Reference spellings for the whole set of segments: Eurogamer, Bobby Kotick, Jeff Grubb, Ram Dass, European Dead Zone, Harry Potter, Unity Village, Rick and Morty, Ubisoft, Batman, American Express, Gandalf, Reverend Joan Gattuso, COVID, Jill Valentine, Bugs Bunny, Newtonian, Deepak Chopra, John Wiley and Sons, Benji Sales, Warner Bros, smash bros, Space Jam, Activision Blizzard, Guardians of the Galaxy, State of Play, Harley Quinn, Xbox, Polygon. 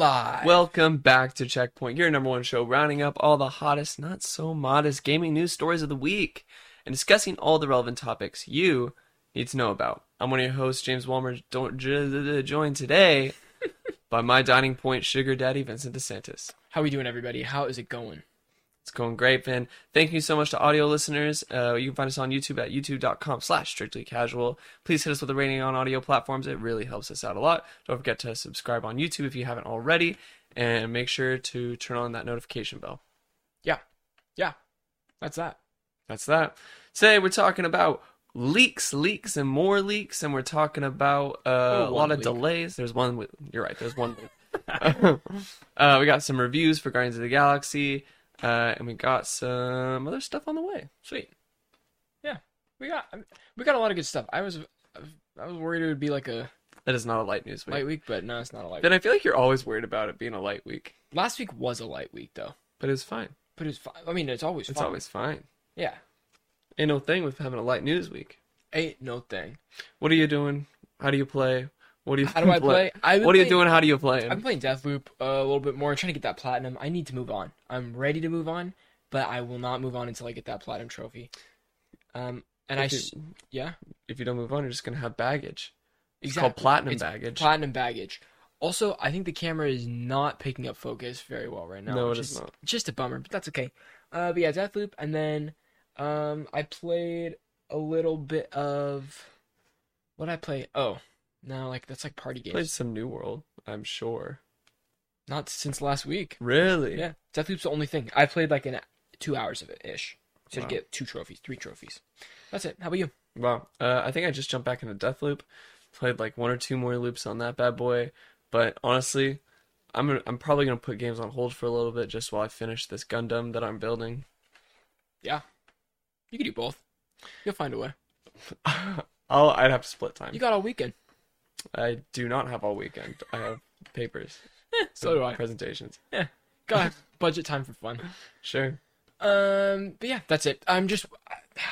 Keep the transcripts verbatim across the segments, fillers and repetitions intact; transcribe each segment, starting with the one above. Live. Welcome back to Checkpoint, your number one show, rounding up all the hottest, not so modest gaming news stories of the week and discussing all the relevant topics you need to know about. I'm one of your hosts, James Walmer, don't j- joined today by my dining point sugar daddy, Vincent DeSantis. How we doing, everybody? How is it going? It's going great, Vin. Thank you so much to audio listeners. Uh, you can find us on YouTube at youtube.com slash strictly casual. Please hit us with a rating on audio platforms. It really helps us out a lot. Don't forget to subscribe on YouTube if you haven't already, and make sure to turn on that notification bell. Yeah. Yeah. That's that. That's that. Today we're talking about leaks, leaks, and more leaks, and we're talking about uh, oh, a lot of leak. delays. There's one. With, you're right. There's one. uh, we got some reviews for Guardians of the Galaxy. Uh, and we got some other stuff on the way. Sweet. Yeah, we got we got a lot of good stuff. I was I was worried it would be like a that is not a light news week. Light week, but no, it's not a light. Then week. I feel like you're always worried about it being a light week. Last week was a light week though, but it was fine. But it's fine. I mean, it's always it's fine. always fine. Yeah. Ain't no thing with having a light news week. Ain't no thing. What are you doing? How do you play? What do you? How do I play? play? What are you playing, doing? How do you play? I'm playing Deathloop uh, a little bit more. I'm trying to get that platinum. I need to move on. I'm ready to move on, but I will not move on until I get that platinum trophy. Um, and if I, sh- you, yeah. If you don't move on, you're just gonna have baggage. It's exactly. called platinum it's baggage. Platinum baggage. Also, I think the camera is not picking up focus very well right now. No, it is not. Just a bummer, but that's okay. Uh, but yeah, Deathloop, and then, um, I played a little bit of. What did I play? Oh. No, like that's like party games. Played some New World, I'm sure. Not since last week. Really? Yeah. Deathloop's the only thing I played. Like in two hours of it ish. So wow. To get two trophies, three trophies. That's it. How about you? Wow. Uh, I think I just jumped back into Deathloop. Played like one or two more loops on that bad boy. But honestly, I'm gonna, I'm probably gonna put games on hold for a little bit just while I finish this Gundam that I'm building. Yeah. You can do both. You'll find a way. I'll. I'd have to split time. You got all weekend. I do not have all weekend. I have papers. So do I. Presentations. Yeah. God, budget time for fun. Sure. Um, but yeah, that's it. I'm just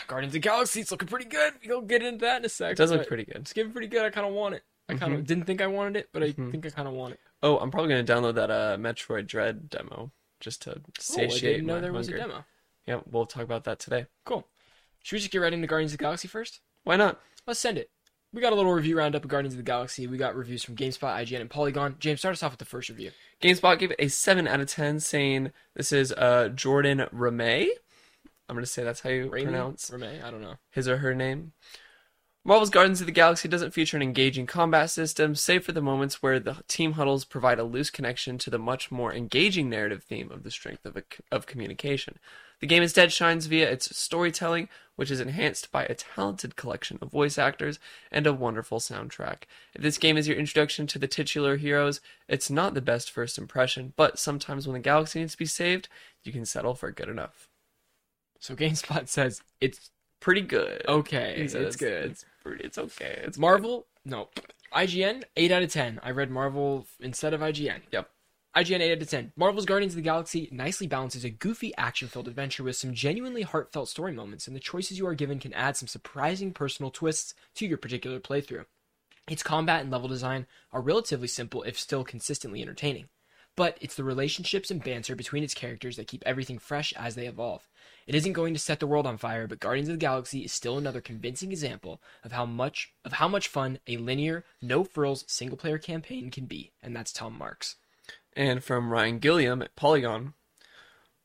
Guardians of the Galaxy. It's looking pretty good. We'll get into that in a sec. It does look pretty good. It's getting pretty good. I kind of want it. I kind of mm-hmm. didn't think I wanted it, but I mm-hmm. think I kind of want it. Oh, I'm probably gonna download that uh Metroid Dread demo just to satiate my hunger. Oh, I didn't know there was hunger. a demo. Yeah, we'll talk about that today. Cool. Should we just get right into Guardians of the Galaxy first? Why not? Let's send it. We got a little review roundup of Guardians of the Galaxy. We got reviews from GameSpot, I G N, and Polygon. James, start us off with the first review. GameSpot gave it a seven out of ten, saying this is uh, Jordan Ramey. I'm going to say that's how you Ramey? pronounce. Ramey? I don't know. His or her name. Marvel's Guardians of the Galaxy doesn't feature an engaging combat system, save for the moments where the team huddles provide a loose connection to the much more engaging narrative theme of the strength of, a, of communication. The game instead shines via its storytelling, which is enhanced by a talented collection of voice actors and a wonderful soundtrack. If this game is your introduction to the titular heroes, it's not the best first impression, but sometimes when the galaxy needs to be saved, you can settle for good enough. So GameSpot says it's pretty good. Okay, it's, it's good. It's pretty. It's okay. It's Marvel? Good. No. I G N, eight out of ten. I read Marvel instead of I G N. Yep. I G N eight out of ten. Marvel's Guardians of the Galaxy nicely balances a goofy, action-filled adventure with some genuinely heartfelt story moments, and the choices you are given can add some surprising personal twists to your particular playthrough. Its combat and level design are relatively simple, if still consistently entertaining. But it's the relationships and banter between its characters that keep everything fresh as they evolve. It isn't going to set the world on fire, but Guardians of the Galaxy is still another convincing example of how much of how much fun a linear, no-frills, single-player campaign can be, and that's Tom Marks. And from Ryan Gilliam at Polygon.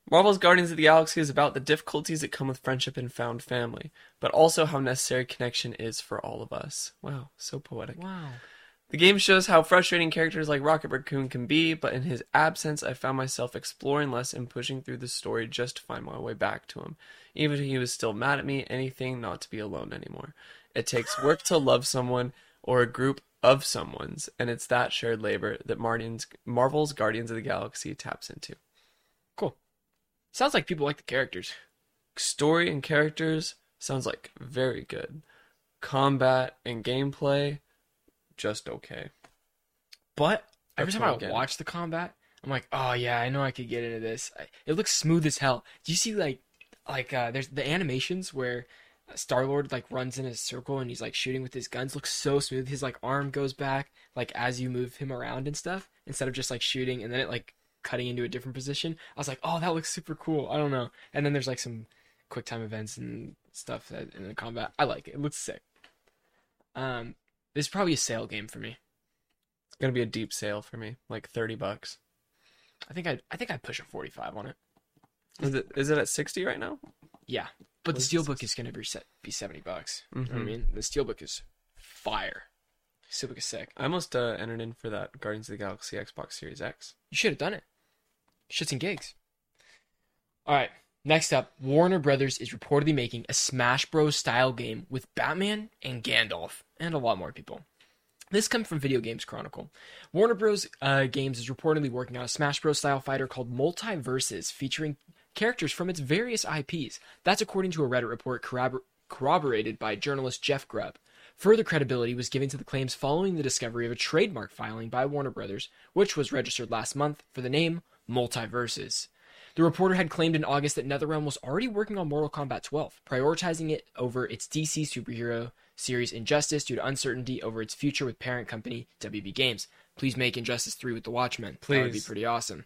Marvel's Guardians of the Galaxy is about the difficulties that come with friendship and found family, but also how necessary connection is for all of us. Wow, so poetic. Wow. The game shows how frustrating characters like Rocket Raccoon can be, but in his absence, I found myself exploring less and pushing through the story just to find my way back to him. Even if he was still mad at me, anything not to be alone anymore. It takes work to love someone or a group of someone's, and it's that shared labor that Martin's, Marvel's Guardians of the Galaxy taps into. Cool. Sounds like people like the characters. Story and characters sounds like very good. Combat and gameplay, just okay. But every time I watch the combat, I'm like, oh yeah, I know I could get into this. I, it looks smooth as hell. Do you see like, like uh, there's the animations where Star-Lord like runs in a circle and he's like shooting with his guns. Looks so smooth. His like arm goes back like as you move him around and stuff. instead of just like shooting and then it like cutting into a different position. I was like, oh, that looks super cool. I don't know. And then there's like some quick time events and stuff that in the combat. I like it. It looks sick. Um, this is probably a sale game for me. It's gonna be a deep sale for me, like thirty bucks. I think I I think I push a forty-five on it. Is it is it at sixty right now? Yeah, but what the Steelbook is, is gonna be set, be seventy bucks. Mm-hmm. You know what I mean, the Steelbook is fire. Steelbook is sick. I almost uh, entered in for that Guardians of the Galaxy Xbox Series X. You should have done it. Shits and gigs. All right. Next up, Warner Brothers is reportedly making a Smash Bros. Style game with Batman and Gandalf and a lot more people. This comes from Video Games Chronicle. Warner Bros. Uh, Games is reportedly working on a Smash Bros. Style fighter called Multiversus, featuring characters from its various I Ps. That's according to a Reddit report corrobor- corroborated by journalist Jeff Grubb. Further credibility was given to the claims following the discovery of a trademark filing by Warner Bros., which was registered last month for the name Multiversus. The reporter had claimed in August that NetherRealm was already working on Mortal Kombat twelve, prioritizing it over its D C superhero series Injustice due to uncertainty over its future with parent company W B Games. Please make Injustice three with the Watchmen. Please. That would be pretty awesome.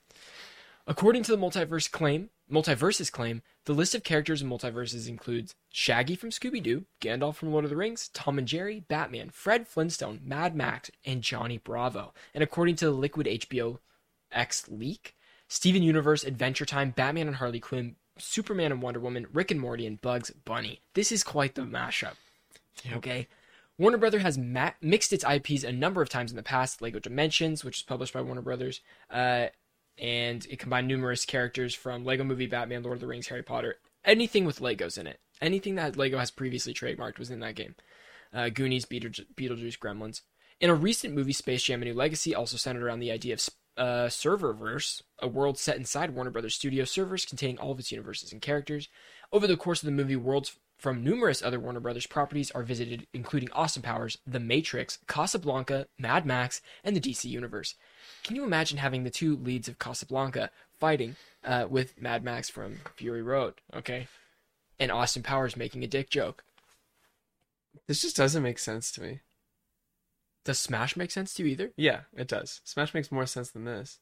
According to the Multiverse claim, Multiversus claim, the list of characters in Multiversus includes Shaggy from Scooby-Doo, Gandalf from Lord of the Rings, Tom and Jerry, Batman, Fred Flintstone, Mad Max, and Johnny Bravo. And according to the Liquid H B O X leak, Steven Universe, Adventure Time, Batman and Harley Quinn, Superman and Wonder Woman, Rick and Morty, and Bugs Bunny. This is quite the mashup. Yep. Okay. Warner Brothers has ma- mixed its I Ps a number of times in the past. Lego Dimensions, which is published by Warner Brothers, uh, and it combined numerous characters from Lego Movie, Batman, Lord of the Rings, Harry Potter, anything with Legos in it. Anything that Lego has previously trademarked was in that game. Uh, Goonies, Beetle- Beetlejuice, Gremlins. In a recent movie, Space Jam: A New Legacy, also centered around the idea of Sp- Uh, Serververse, a world set inside Warner Brothers Studio servers containing all of its universes and characters. Over the course of the movie, worlds from numerous other Warner Brothers properties are visited, including Austin Powers, The Matrix, Casablanca, Mad Max, and the D C Universe. Can you imagine having the two leads of Casablanca fighting uh, with Mad Max from Fury Road, okay? And Austin Powers making a dick joke. This just doesn't make sense to me. Does Smash make sense to you either? Yeah, it does. Smash makes more sense than this.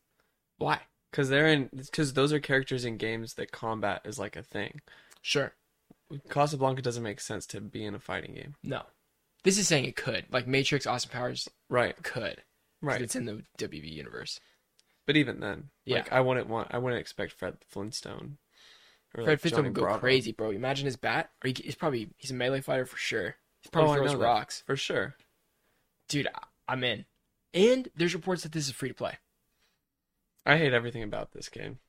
Why? Because they're in. Because those are characters in games that combat is like a thing. Sure. Casablanca doesn't make sense to be in a fighting game. No. This is saying it could. Like Matrix, Austin Powers. Right. Could. Right. It's in the W B universe. But even then, yeah. Like I wouldn't want. I wouldn't expect Fred Flintstone. Fred like Flintstone would go Bravo. Crazy, bro. Imagine his bat. Or he, he's probably he's a melee fighter for sure. He probably oh, throws rocks that. For sure. Dude, I'm in. And there's reports that this is free to play. I hate everything about this game.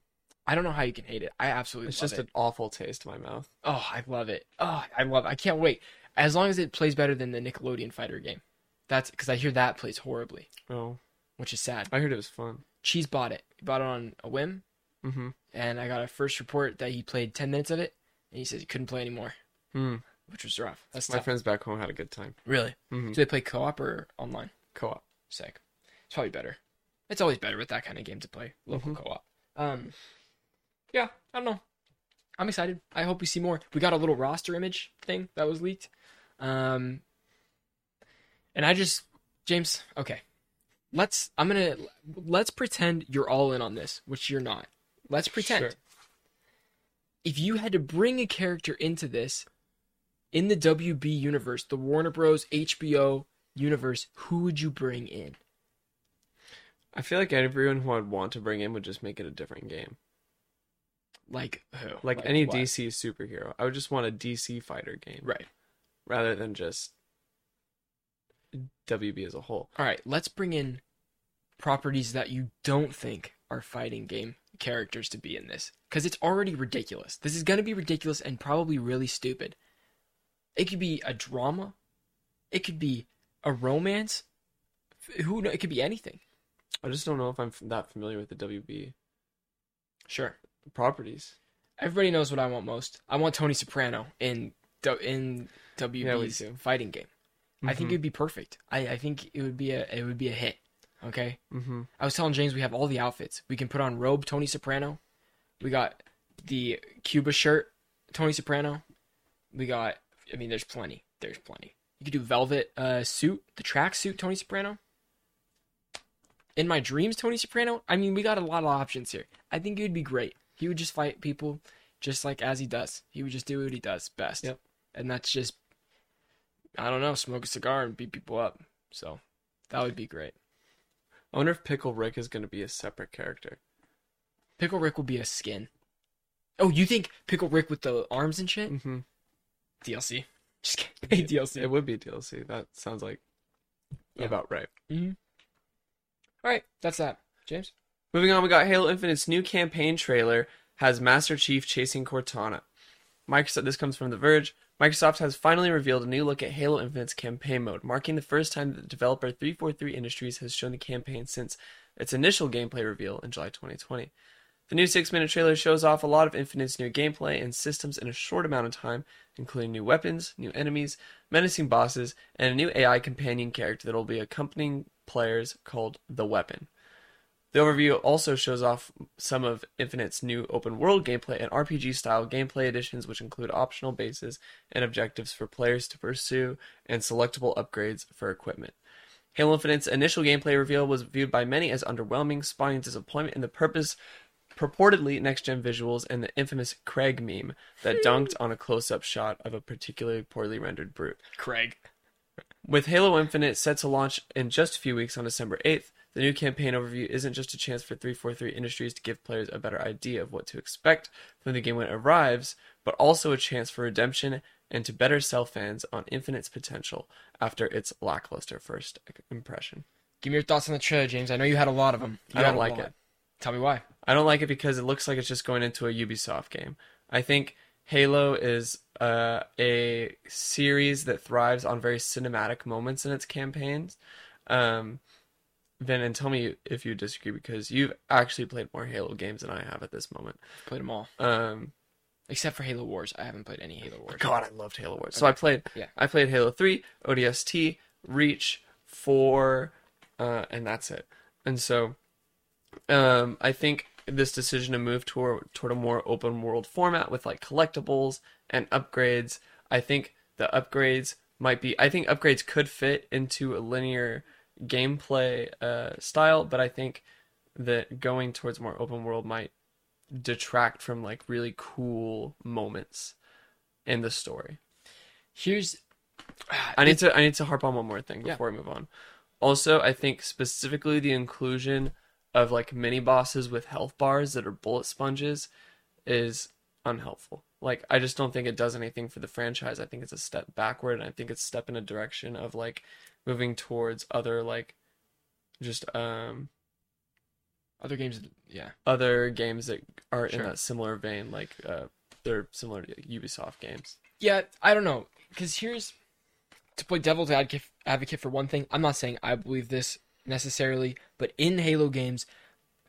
I don't know how you can hate it. I absolutely it's love it. It's just an awful taste in my mouth. Oh, I love it. Oh, I love it. I can't wait. As long as it plays better than the Nickelodeon fighter game. That's because I hear that plays horribly. Oh. Which is sad. I heard it was fun. Cheese bought it. He bought it on a whim. Mm-hmm. And I got a first report that he played ten minutes of it. And he says he couldn't play anymore. Hmm. Which was rough. That's My tough. Friends back home had a good time. Really? Mm-hmm. Do they play co-op or online? Co-op. Sick. It's probably better. It's always better with that kind of game to play. Local mm-hmm. co-op. Um, yeah, I don't know. I'm excited. I hope we see more. We got a little roster image thing that was leaked. Um, and I just... James, okay. Let's... I'm gonna... Let's pretend you're all in on this, which you're not. Let's pretend. Sure. If you had to bring a character into this... In the W B universe, the Warner Bros. H B O universe, who would you bring in? I feel like everyone who I'd want to bring in would just make it a different game. Like who? Like, like any what? D C superhero. I would just want a D C fighter game. Right. Rather than just W B as a whole. All right, let's bring in properties that you don't think are fighting game characters to be in this. Because it's already ridiculous. This is going to be ridiculous and probably really stupid. It could be a drama. It could be a romance. Who knows? It could be anything. I just don't know if I'm that familiar with the W B. Sure. Properties. Everybody knows what I want most. I want Tony Soprano in in W B's yeah, fighting game. Mm-hmm. I think it would be perfect. I, I think it would be a it would be a hit. Okay. Mm-hmm. I was telling James we have all the outfits. We can put on robe Tony Soprano. We got the Cuba shirt Tony Soprano. We got. I mean, there's plenty. There's plenty. You could do velvet uh, suit, the track suit, Tony Soprano. In my dreams, Tony Soprano, I mean, we got a lot of options here. I think it would be great. He would just fight people just like as he does. He would just do what he does best. Yep. And that's just, I don't know, smoke a cigar and beat people up. So that would be great. I wonder if Pickle Rick is going to be a separate character. Pickle Rick will be a skin. Oh, you think Pickle Rick with the arms and shit? Mm-hmm. D L C. Just kidding. Hey, D L C. It would be D L C. That sounds like yeah. about right. Mm-hmm. All right, that's that. James? Moving on, we got Halo Infinite's new campaign trailer has Master Chief chasing Cortana. Microsoft, this comes from The Verge. Microsoft has finally revealed a new look at Halo Infinite's campaign mode, marking the first time that the developer three forty-three Industries has shown the campaign since its initial gameplay reveal in July twenty twenty. The new six-minute trailer shows off a lot of Infinite's new gameplay and systems in a short amount of time, including new weapons, new enemies, menacing bosses, and a new A I companion character that will be accompanying players called The Weapon. The overview also shows off some of Infinite's new open-world gameplay and R P G-style gameplay additions, which include optional bases and objectives for players to pursue and selectable upgrades for equipment. Halo Infinite's initial gameplay reveal was viewed by many as underwhelming, spawning disappointment in the purpose purportedly next-gen visuals and the infamous Craig meme that dunked on a close-up shot of a particularly poorly rendered brute. Craig. With Halo Infinite set to launch in just a few weeks on December eighth, the new campaign overview isn't just a chance for three forty-three Industries to give players a better idea of what to expect from the game when it arrives, but also a chance for redemption and to better sell fans on Infinite's potential after its lackluster first impression. Give me your thoughts on the trailer, James. I know you had a lot of them. You I don't like it. Tell me why. I don't like it because it looks like it's just going into a Ubisoft game. I think Halo is uh, a series that thrives on very cinematic moments in its campaigns. Um, Vin, and tell me if you disagree, because you've actually played more Halo games than I have at this moment. Played them all. Um, Except for Halo Wars. I haven't played any Halo Wars. God, I loved Halo Wars. Okay. So I played yeah. I played Halo three, O D S T, Reach, four, uh, and that's it. And so um, I think this decision to move toward, toward a more open world format with like collectibles and upgrades, I think the upgrades might be... I think upgrades could fit into a linear gameplay uh, style, but I think that going towards more open world might detract from like really cool moments in the story. Here's... I need to I need to harp on one more thing before yeah. I move on. Also, I think specifically the inclusion of like mini bosses with health bars that are bullet sponges is unhelpful. Like, I just don't think it does anything for the franchise. I think it's a step backward, and I think it's a step in a direction of like moving towards other like just um other games. Yeah, other games that are sure. in that similar vein, like uh, they're similar to Ubisoft games. Yeah, I don't know, because here's to play devil's advocate for one thing. I'm not saying I believe this necessarily, but in Halo games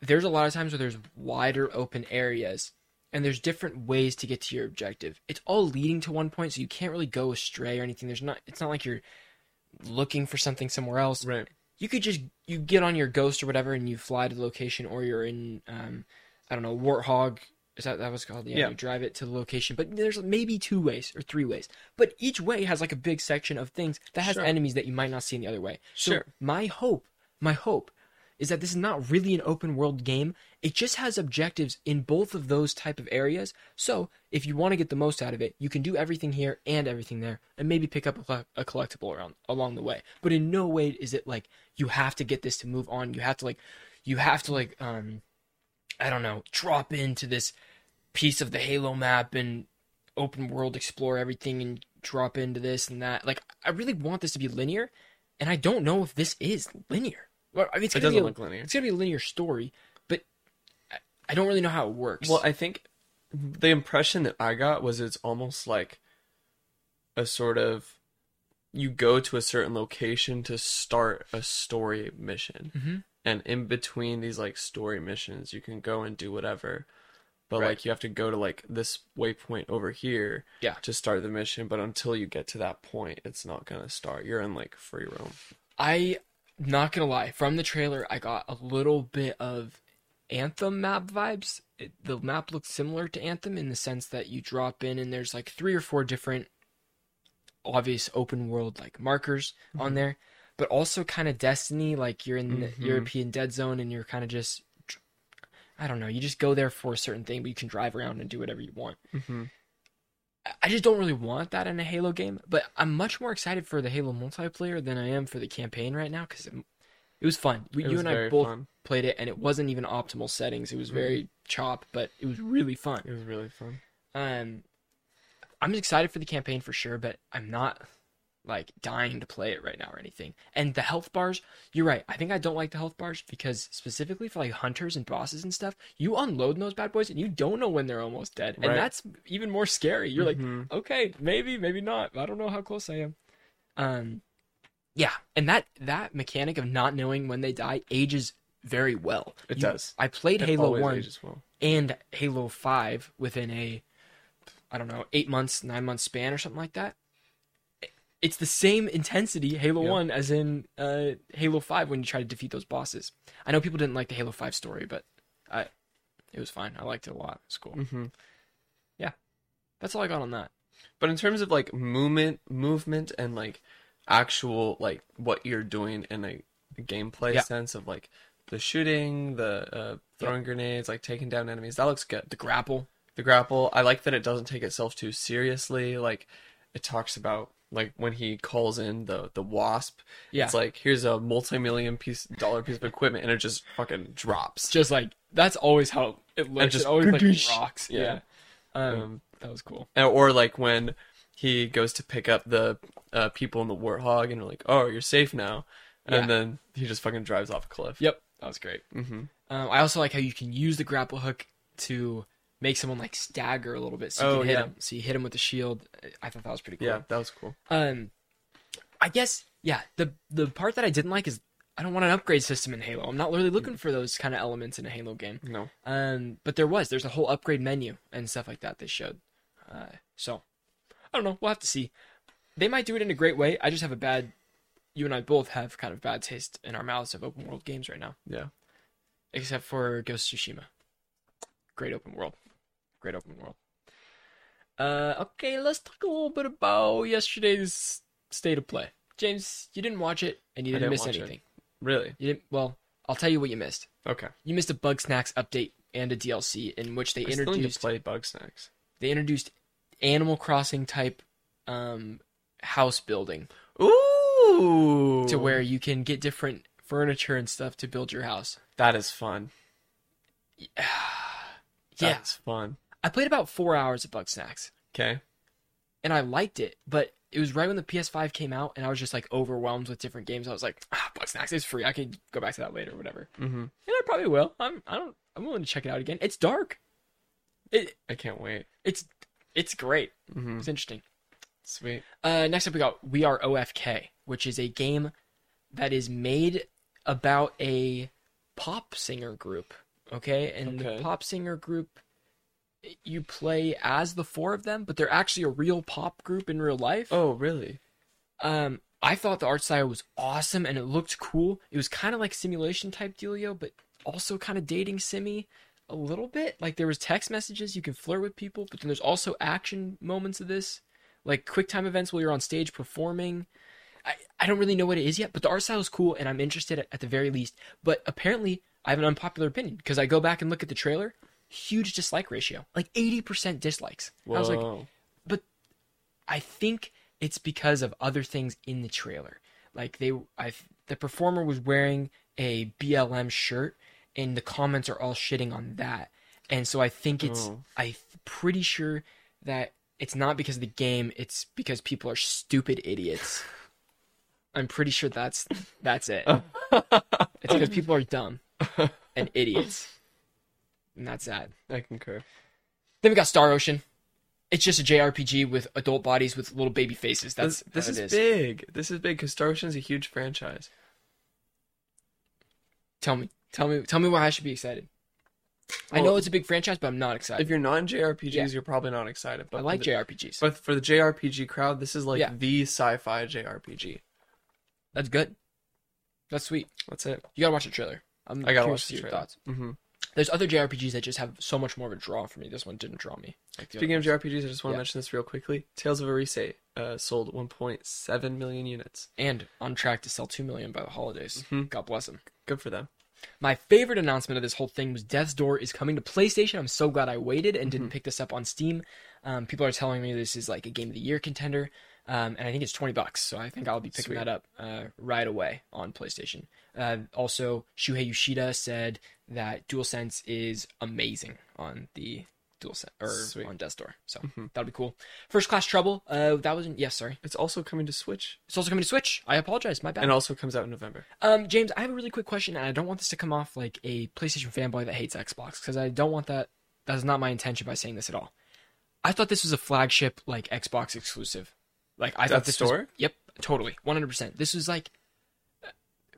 there's a lot of times where there's wider open areas and there's different ways to get to your objective. It's all leading to one point, so you can't really go astray or anything. There's not, it's not like you're looking for something somewhere else, right? You could just, you get on your Ghost or whatever and you fly to the location, or you're in um I don't know, Warthog, is that that was called? Yeah, yeah. You drive it to the location, but there's maybe two ways or three ways, but each way has like a big section of things that has sure. enemies that you might not see in the other way. So sure. my hope My hope is that this is not really an open world game. It just has objectives in both of those type of areas. So if you want to get the most out of it, you can do everything here and everything there, and maybe pick up a, a collectible around, along the way. But in no way is it like you have to get this to move on. You have to like, you have to like, um, I don't know, drop into this piece of the Halo map and open world explore everything and drop into this and that. Like, I really want this to be linear, and I don't know if this is linear. Well, I mean, it's it doesn't a, look linear. It's going to be a linear story, but I, I don't really know how it works. Well, I think the impression that I got was it's almost like a sort of... You go to a certain location to start a story mission. Mm-hmm. And in between these like story missions, you can go and do whatever. But right. like you have to go to like this waypoint over here yeah. to start the mission. But until you get to that point, it's not going to start. You're in like free roam. I... Not gonna lie, from the trailer, I got a little bit of Anthem map vibes. It, the map looks similar to Anthem in the sense that you drop in and there's like three or four different obvious open world like markers mm-hmm. on there. but also kind of Destiny. Like you're in mm-hmm. the European dead zone and you're kind of just, I don't know, you just go there for a certain thing, but you can drive around and do whatever you want. Mm-hmm. I just don't really want that in a Halo game, but I'm much more excited for the Halo multiplayer than I am for the campaign right now, because it, it was fun. We, it you was and I both fun. played it, and it wasn't even optimal settings. It was mm-hmm. very chop, but it was really fun. It was really fun. Um, I'm excited for the campaign for sure, but I'm not like dying to play it right now or anything. And the health bars, you're right. I think I don't like the health bars because specifically for like hunters and bosses and stuff, you unload those bad boys and you don't know when they're almost dead. Right. And that's even more scary. You're mm-hmm. like, okay, maybe, maybe not. I don't know how close I am. Um, yeah. And that, that mechanic of not knowing when they die ages very well. It you, does. I played it Halo one well. and Halo five within a, I don't know, eight months, nine months span or something like that. It's the same intensity, Halo yep. one, as in uh, Halo five when you try to defeat those bosses. I know people didn't like the Halo five story, but I, it was fine. I liked it a lot. It's cool. Mm-hmm. Yeah. That's all I got on that. But in terms of, like, movement movement, and, like, actual, like, what you're doing in a gameplay yeah. sense of, like, the shooting, the uh, throwing yep. grenades, like, taking down enemies, that looks good. The grapple. The grapple. I like that it doesn't take itself too seriously. Like, it talks about... Like, when he calls in the, the wasp, yeah. it's like, here's a multi-million piece, dollar piece of equipment, and it just fucking drops. Just, like, that's always how it looks. Just, it always, goosh. like, rocks. Yeah. yeah. Um, um, that was cool. And, or, like, when he goes to pick up the uh, people in the Warthog, and they're like, oh, you're safe now. And yeah. then he just fucking drives off a cliff. Yep. That was great. Mm-hmm. Um, I also like how you can use the grapple hook to... make someone like stagger a little bit, so you oh, can hit yeah. them. So you hit them with the shield. I thought that was pretty cool. Yeah, that was cool. Um, I guess yeah. The the part that I didn't like is I don't want an upgrade system in Halo. I'm not really looking for those kind of elements in a Halo game. No. Um, but there was there's a whole upgrade menu and stuff like that they showed. Uh, so I don't know. We'll have to see. They might do it in a great way. I just have a bad. You and I both have kind of bad taste in our mouths of open world games right now. Yeah. Except for Ghost of Tsushima. Great open world. Great open world. Uh, okay, let's talk a little bit about yesterday's State of Play. James, you didn't watch it, and you didn't, didn't miss anything. It. Really? You didn't. Well, I'll tell you what you missed. Okay. You missed a Bugsnax update and a D L C in which they I introduced. Still need to play Bugsnax. They introduced Animal Crossing type um, house building. Ooh. To where you can get different furniture and stuff to build your house. That is fun. Yeah. That's yeah. fun. I played about four hours of Bugsnax. Okay. And I liked it, but it was right when the P S five came out, and I was just, like, overwhelmed with different games. I was like, ah, Bugsnax is free. I could go back to that later or whatever. Mm-hmm. And I probably will. I'm I don't, I'm willing to check it out again. It's dark. It, I can't wait. It's it's great. Mm-hmm. It's interesting. Sweet. Uh, next up, we got We Are O F K, which is a game that is made about a pop singer group. Okay? And okay. the pop singer group... you play as the four of them, but they're actually a real pop group in real life. Oh, really? Um, I thought the art style was awesome and it looked cool. It was kind of like simulation type dealio, but also kind of dating simmy a little bit. Like there was text messages, you can flirt with people, but then there's also action moments of this, like quick time events while you're on stage performing. I, I don't really know what it is yet, but the art style is cool and I'm interested at, at the very least. But apparently I have an unpopular opinion because I go back and look at the trailer. Huge dislike ratio, like eighty percent dislikes. Whoa. I was like, but I think it's because of other things in the trailer. Like they, I, the performer was wearing a B L M shirt and the comments are all shitting on that. And so I think it's, oh. I'm pretty sure that it's not because of the game. It's because people are stupid idiots. I'm pretty sure that's, that's it. It's because people are dumb and idiots. And that's sad. I concur. Then we got Star Ocean. It's just a J R P G with adult bodies with little baby faces. That's This, this is, is big. This is big because Star Ocean's a huge franchise. Tell me. Tell me Tell me why I should be excited. Well, I know it's a big franchise, but I'm not excited. If you're not in J R P Gs, yeah. you're probably not excited. But I like the, J R P Gs. But for the J R P G crowd, this is like yeah. the sci-fi J R P G. That's good. That's sweet. That's it. You gotta watch the trailer. I'm I gotta watch the trailer. Thoughts. Mm-hmm. There's other J R P Gs that just have so much more of a draw for me. This one didn't draw me. Like Speaking of J R P Gs, I just want yeah. to mention this real quickly. Tales of Arise uh, sold one point seven million units. And on track to sell two million by the holidays. Mm-hmm. God bless them. Good for them. My favorite announcement of this whole thing was Death's Door is coming to PlayStation. I'm so glad I waited and didn't mm-hmm. pick this up on Steam. Um, people are telling me this is like a Game of the Year contender. Um, and I think it's twenty bucks, so I think I'll be picking Sweet. that up uh, right away on PlayStation. Uh, also, Shuhei Yoshida said that DualSense is amazing on the DualSense or Sweet. on Death's Door, so mm-hmm. that'll be cool. First Class Trouble, uh, that wasn't. Yes, yeah, sorry. It's also coming to Switch. It's also coming to Switch. I apologize, my bad. And also comes out in November. Um, James, I have a really quick question, and I don't want this to come off like a PlayStation fanboy that hates Xbox, because I don't want that. That is not my intention by saying this at all. I thought this was a flagship like Xbox exclusive. Like I Death thought this Store? was, yep, totally, one hundred percent. This was like,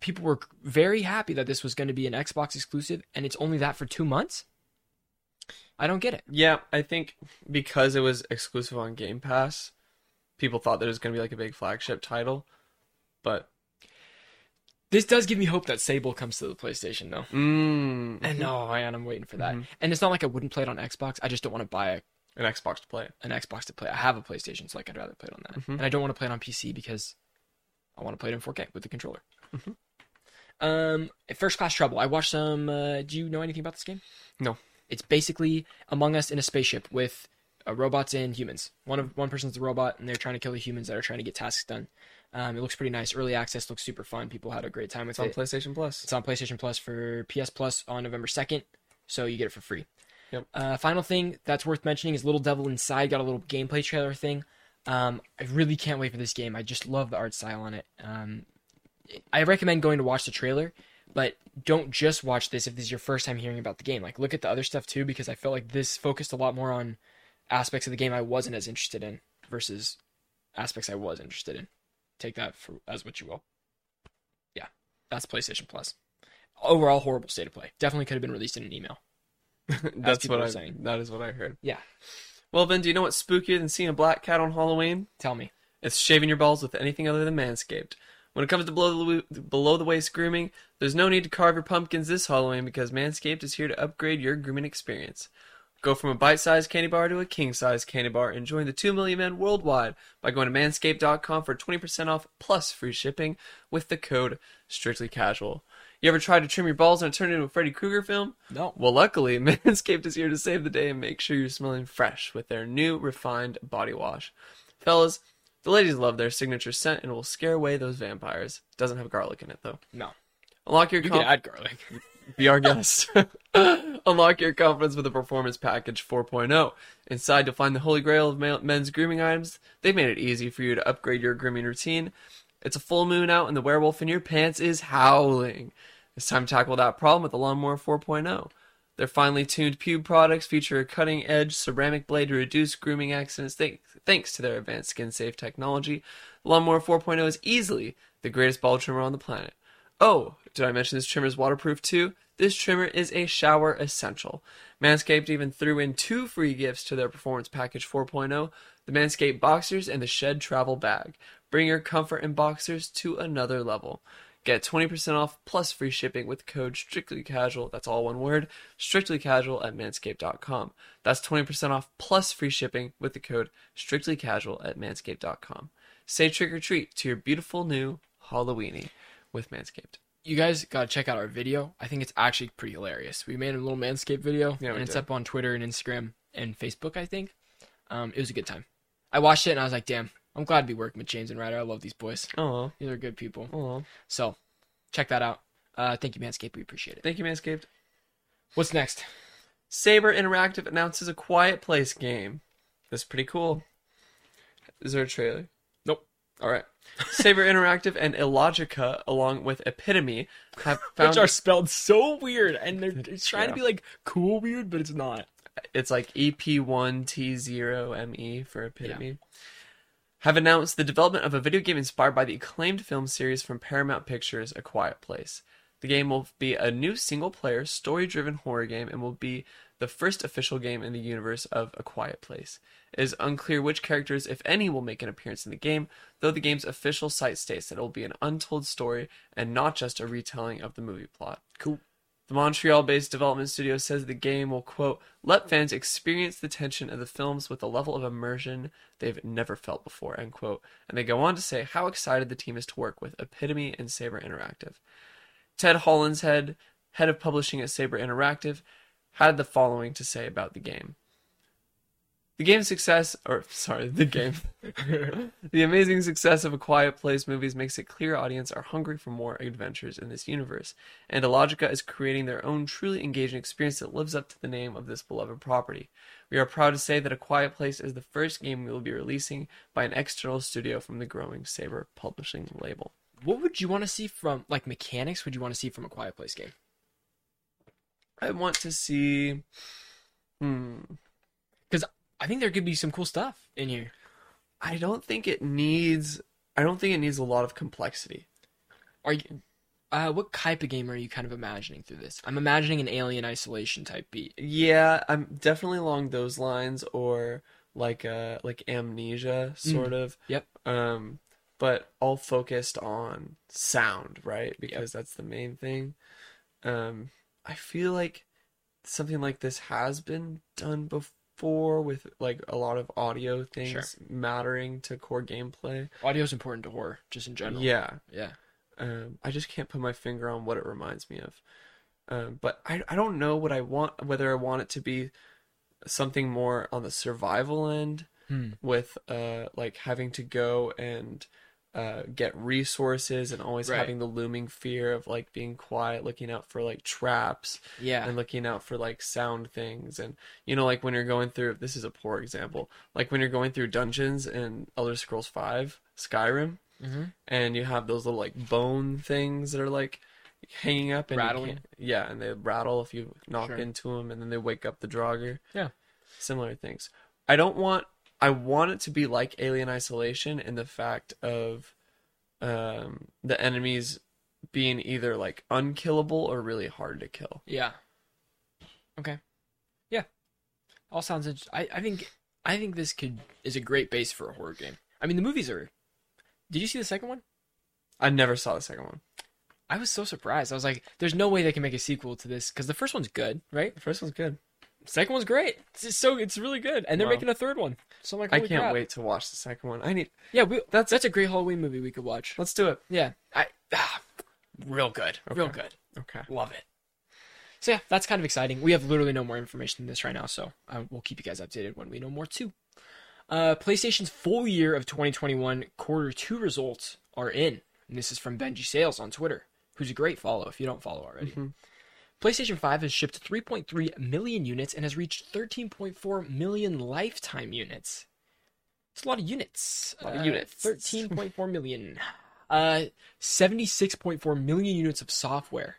people were very happy that this was going to be an Xbox exclusive, and it's only that for two months? I don't get it. Yeah, I think because it was exclusive on Game Pass, people thought that it was going to be like a big flagship title, but... This does give me hope that Sable comes to the PlayStation, though. Mm. And no, oh, man, I'm waiting for that. Mm-hmm. And it's not like I wouldn't play it on Xbox, I just don't want to buy a An Xbox to play. An Xbox to play. I have a PlayStation, so like I'd rather play it on that. Mm-hmm. And I don't want to play it on P C because I want to play it in four K with the controller. Mm-hmm. Um, First Class Trouble. I watched some... Uh, do you know anything about this game? No. It's basically Among Us in a spaceship with uh, robots and humans. One of one person's the robot, and they're trying to kill the humans that are trying to get tasks done. Um, it looks pretty nice. Early access looks super fun. People had a great time with it. It's on PlayStation Plus. It's on PlayStation Plus for P S Plus on November second, so you get it for free. Yep. Uh, final thing that's worth mentioning is Little Devil Inside got a little gameplay trailer thing. Um, I really can't wait for this game. I just love the art style on it. Um, I recommend going to watch the trailer, but don't just watch this if this is your first time hearing about the game. Like, look at the other stuff too, because I felt like this focused a lot more on aspects of the game I wasn't as interested in versus aspects I was interested in. Take that for as what you will. Yeah, that's PlayStation Plus. Overall, horrible state of play. Definitely could have been released in an email. That's what I'm saying. That is what I heard. Yeah. Well, then, do you know what's spookier than seeing a black cat on Halloween? Tell me. It's shaving your balls with anything other than Manscaped. When it comes to below the, below the waist grooming, there's no need to carve your pumpkins this Halloween because Manscaped is here to upgrade your grooming experience. Go from a bite-sized candy bar to a king-sized candy bar and join the two million men worldwide by going to manscaped dot com for twenty percent off plus free shipping with the code STRICTLYCASUAL. You ever tried to trim your balls and it turned into a Freddy Krueger film? No. Well, luckily, Manscaped is here to save the day and make sure you're smelling fresh with their new refined body wash. Fellas, the ladies love their signature scent and will scare away those vampires. Doesn't have garlic in it, though. No. Unlock your... You com- can add garlic. Be our guest. Unlock your confidence with the Performance Package four point oh. Inside, you'll find the holy grail of men's grooming items. They've made it easy for you to upgrade your grooming routine. It's a full moon out and the werewolf in your pants is howling. It's time to tackle that problem with the Lawnmower four point oh. Their finely tuned pube products feature a cutting-edge ceramic blade to reduce grooming accidents th- thanks to their advanced skin-safe technology. The Lawnmower four point oh is easily the greatest ball trimmer on the planet. Oh, did I mention this trimmer is waterproof too? This trimmer is a shower essential. Manscaped even threw in two free gifts to their Performance Package four point oh, the Manscaped Boxers and the Shed Travel Bag. Bring your comfort and boxers to another level. Get twenty percent off plus free shipping with code STRICTLYCASUAL. That's all one word. STRICTLYCASUAL at manscaped dot com. That's twenty percent off plus free shipping with the code STRICTLYCASUAL at manscaped dot com. Say trick or treat to your beautiful new Halloweeny with Manscaped. You guys got to check out our video. I think it's actually pretty hilarious. We made a little Manscaped video, yeah, and it's did. up on Twitter and Instagram and Facebook, I think. Um, it was a good time. I watched it and I was like, damn. I'm glad to be working with James and Ryder. I love these boys. Oh, these are good people. Oh, so check that out. Uh, thank you, Manscaped. We appreciate it. Thank you, Manscaped. What's next? Saber Interactive announces a Quiet Place game. That's pretty cool. Is there a trailer? Nope. All right. Saber Interactive and Illogica, along with Epitome, have found... Which are spelled so weird, and they're trying yeah. to be like cool weird, but it's not. It's like E P one T zero M E for Epitome. Yeah. Have announced the development of a video game inspired by the acclaimed film series from Paramount Pictures, A Quiet Place. The game will be a new single-player, story-driven horror game and will be the first official game in the universe of A Quiet Place. It is unclear which characters, if any, will make an appearance in the game, though the game's official site states that it will be an untold story and not just a retelling of the movie plot. Cool. The Montreal-based development studio says the game will, quote, let fans experience the tension of the films with a level of immersion they've never felt before, end quote. And they go on to say how excited the team is to work with Epitome and Saber Interactive. Ted Hollins, head, head of publishing at Saber Interactive, had the following to say about the game. The game's success, or sorry, the game, the amazing success of A Quiet Place movies makes it clear audiences are hungry for more adventures in this universe, and Illogica is creating their own truly engaging experience that lives up to the name of this beloved property. We are proud to say that A Quiet Place is the first game we will be releasing by an external studio from the growing Saber publishing label. What would you want to see from, like, mechanics would you want to see from A Quiet Place game? I want to see, hmm... because I think there could be some cool stuff in here. I don't think it needs... I don't think it needs a lot of complexity. Are you... Uh, what type of game are you kind of imagining through this? I'm imagining an Alien Isolation type beat. Yeah, I'm definitely along those lines, or like uh, like Amnesia, sort mm. of. Yep. Um, but all focused on sound, right? Because yep. that's the main thing. Um, I feel like something like this has been done before. For with like a lot of audio things sure. mattering to core gameplay. Audio is important to horror, just in general. Yeah, yeah. Um, I just can't put my finger on what it reminds me of. Um, but I I don't know what I want. Whether I want it to be something more on the survival end, hmm. with uh like having to go and uh get resources and always right. having the looming fear of like being quiet, looking out for like traps yeah and looking out for like sound things, and you know, like when you're going through, this is a poor example, like when you're going through dungeons in Elder Scrolls five Skyrim mm-hmm. and you have those little like bone things that are like hanging up and rattling yeah and they rattle if you knock sure. into them, and then they wake up the Draugr. Yeah similar things. I don't want I want it to be like Alien Isolation in the fact of um, the enemies being either like unkillable or really hard to kill. Yeah. Okay. Yeah. All sounds interesting. I, I think I think this could is a great base for a horror game. I mean, the movies are. Did you see the second one? I never saw the second one. I was so surprised. I was like, "There's no way they can make a sequel to this," because the first one's good, right? The first one's good. Second one's great. It's just so it's really good, and they're wow. making a third one. So I'm like, holy I can't crap. wait to watch the second one. I need. Yeah, we, that's that's a great Halloween movie we could watch. Let's do it. Yeah, I ah, real good, okay. real good. Okay, love it. So yeah, that's kind of exciting. We have literally no more information than this right now, so uh, we'll keep you guys updated when we know more too. Uh, PlayStation's full year of twenty twenty-one quarter two results are in, and this is from Benji Sales on Twitter, who's a great follow if you don't follow already. Mm-hmm. PlayStation five has shipped three point three million units and has reached thirteen point four million lifetime units. It's a lot of units. A lot of uh, units. thirteen point four million. Uh, seventy-six point four million units of software.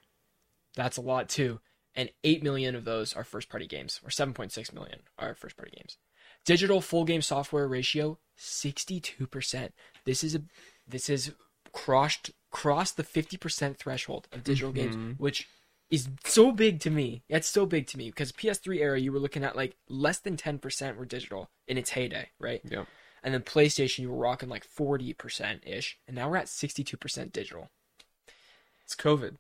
That's a lot too. And eight million of those are first-party games, or seven point six million are first-party games. Digital full game software ratio, sixty-two percent. This is a this is crossed crossed the fifty percent threshold of digital mm-hmm. games, which is so big to me. That's so big to me because P S three era, you were looking at like less than ten percent were digital in its heyday, right? Yeah. And then PlayStation, you were rocking like forty percent ish, and now we're at sixty-two percent digital. It's COVID.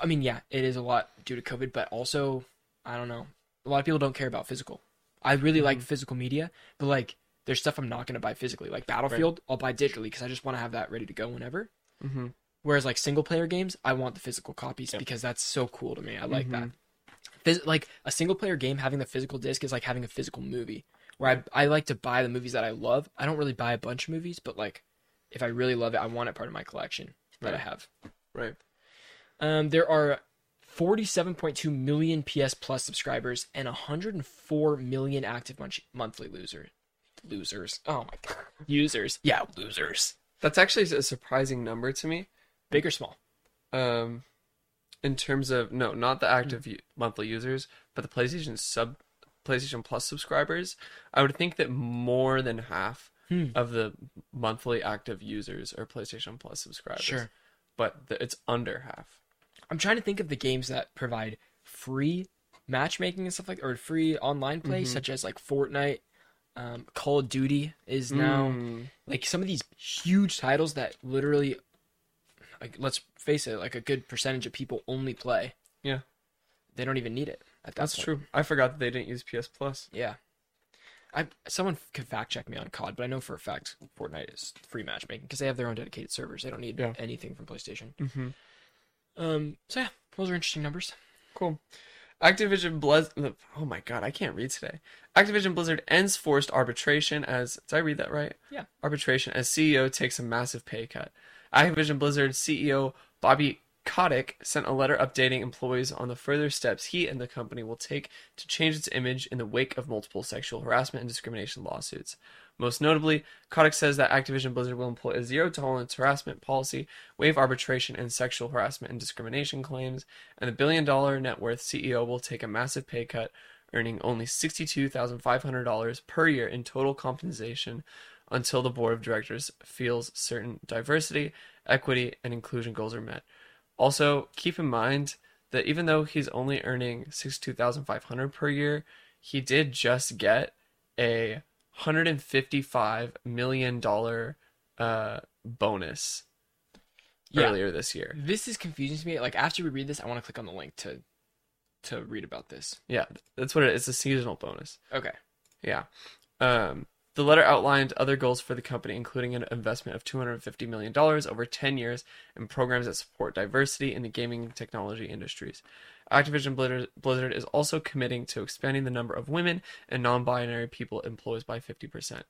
I mean, yeah, it is a lot due to COVID, but also, I don't know. A lot of people don't care about physical. I really mm-hmm. like physical media, but like there's stuff I'm not going to buy physically. Like Battlefield, right. I'll buy digitally because I just want to have that ready to go whenever. Mm-hmm. Whereas like single player games, I want the physical copies yep. because that's so cool to me. I like mm-hmm. that. Phys- like a single player game having the physical disc is like having a physical movie where I, I like to buy the movies that I love. I don't really buy a bunch of movies, but like if I really love it, I want it part of my collection that right. I have. Right. Um, there are forty-seven point two million P S Plus subscribers and one hundred four million active mon- monthly loser- losers. Oh my God. Users. Yeah. Losers. That's actually a surprising number to me. Big or small? Um, in terms of no, not the active mm. monthly users, but the PlayStation sub, PlayStation Plus subscribers. I would think that more than half hmm. of the monthly active users are PlayStation Plus subscribers. Sure, but the, it's under half. I'm trying to think of the games that provide free matchmaking and stuff like, or free online play, mm-hmm. such as like Fortnite. Um, Call of Duty is now mm. like some of these huge titles that literally, like, let's face it, like a good percentage of people only play. Yeah. They don't even need it at that That's point. True. I forgot that they didn't use P S Plus. Yeah. I Someone could fact check me on C O D, but I know for a fact Fortnite is free matchmaking because they have their own dedicated servers. They don't need yeah. anything from PlayStation. Mm-hmm. Um. So yeah, those are interesting numbers. Cool. Activision Blizzard. Oh my god, I can't read today. Activision Blizzard ends forced arbitration as. Did I read that right? Yeah. Arbitration as C E O takes a massive pay cut. Activision Blizzard C E O Bobby Kotick sent a letter updating employees on the further steps he and the company will take to change its image in the wake of multiple sexual harassment and discrimination lawsuits. Most notably, Kotick says that Activision Blizzard will employ a zero-tolerance harassment policy, waive arbitration and sexual harassment and discrimination claims, and the billion-dollar net worth C E O will take a massive pay cut, earning only sixty-two thousand five hundred dollars per year in total compensation until the board of directors feels certain diversity, equity, and inclusion goals are met. Also, keep in mind that even though he's only earning sixty-two thousand five hundred dollars per year, he did just get a one hundred fifty-five million dollars uh, bonus yeah. earlier this year. This is confusing to me. Like, after we read this, I want to click on the link to to read about this. Yeah, that's what it is. It's a seasonal bonus. Okay. Yeah. Um, the letter outlined other goals for the company, including an investment of two hundred fifty million dollars over ten years and programs that support diversity in the gaming and technology industries. Activision Blizzard is also committing to expanding the number of women and non-binary people employed by fifty percent.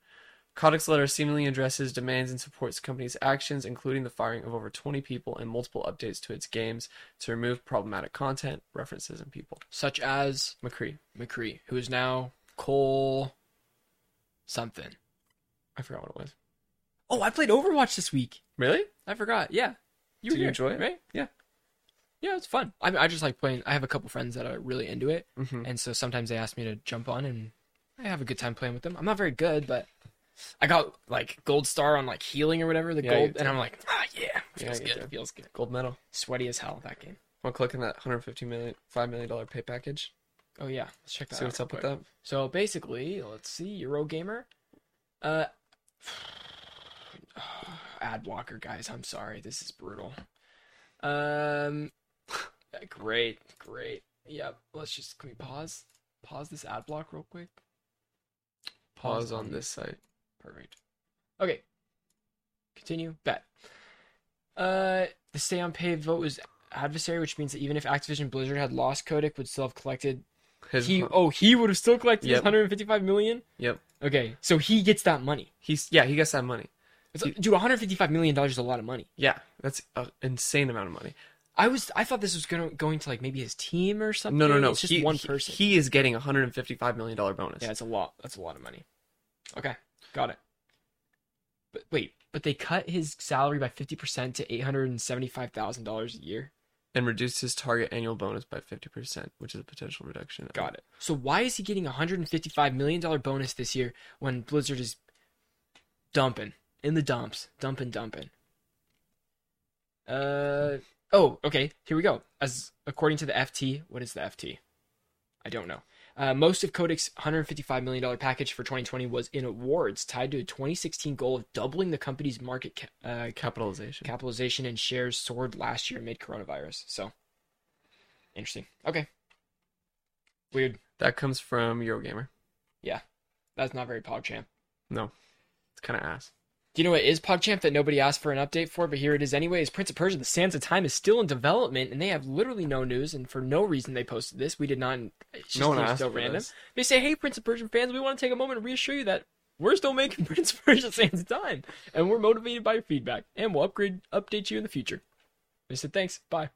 Kotick's letter seemingly addresses demands and supports the company's actions, including the firing of over twenty people and multiple updates to its games to remove problematic content, references, and people. Such as... McCree. McCree, who is now Cole... something. I forgot what it was. Oh, I played Overwatch this week. Really? I forgot. Yeah. You Did you here, enjoy it? Right? Yeah. Yeah, it's fun. I mean, I just like playing. I have a couple friends that are really into it. Mm-hmm. And so sometimes they ask me to jump on and I have a good time playing with them. I'm not very good, but I got like gold star on like healing or whatever, the yeah, gold. And I'm like, ah, yeah, feels yeah, good. Feels good. Gold medal. Sweaty as hell, that game. Want to click on that one hundred fifty million dollars, five million dollars pay package? Oh yeah, let's check that see out. See what's up quick. With that. So basically, let's see, Eurogamer. Uh, oh, ad blocker, guys, I'm sorry. This is brutal. Um, great, great. Yep, let's just, can we pause? Pause this ad block real quick? Pause, pause on, on this site. Perfect. Okay, continue, bet. Uh, the stay on pay vote was adversary, which means that even if Activision Blizzard had lost, Kotick would still have collected... His he, oh, he would have still collected yep. his one hundred fifty-five million dollars? Yep. Okay, so he gets that money. He's Yeah, he gets that money. It's he, like, dude, one hundred fifty-five million dollars is a lot of money. Yeah, that's an insane amount of money. I was I thought this was gonna, going to like maybe his team or something. No, no, no. It's just he, one person. He, he is getting a one hundred fifty-five million dollars bonus. Yeah, it's a lot. That's a lot of money. Okay, got it. But wait, but they cut his salary by fifty percent to eight hundred seventy-five thousand dollars a year? And reduced his target annual bonus by fifty percent, which is a potential reduction. Got it. So why is he getting a one hundred fifty-five million dollars bonus this year when Blizzard is dumping? In the dumps. Dumping, dumping. Uh, oh, okay. Here we go. As according to the F T, what is the F T? I don't know. Uh, most of Kotick's one hundred fifty-five million dollars package for twenty twenty was in awards tied to a twenty sixteen goal of doubling the company's market ca- uh, capitalization. Capitalization and shares soared last year amid coronavirus. So, interesting. Okay. Weird. That comes from Eurogamer. Yeah. That's not very PogChamp. No. It's kind of ass. Do you know what is PogChamp that nobody asked for an update for, but here it is anyway? Is Prince of Persia: The Sands of Time is still in development, and they have literally no news, and for no reason they posted this. We did not. It's just no one asked so for random. This. They say, "Hey, Prince of Persia fans, we want to take a moment to reassure you that we're still making Prince of Persia: The Sands of Time, and we're motivated by your feedback, and we'll upgrade update you in the future." They said, "Thanks, bye."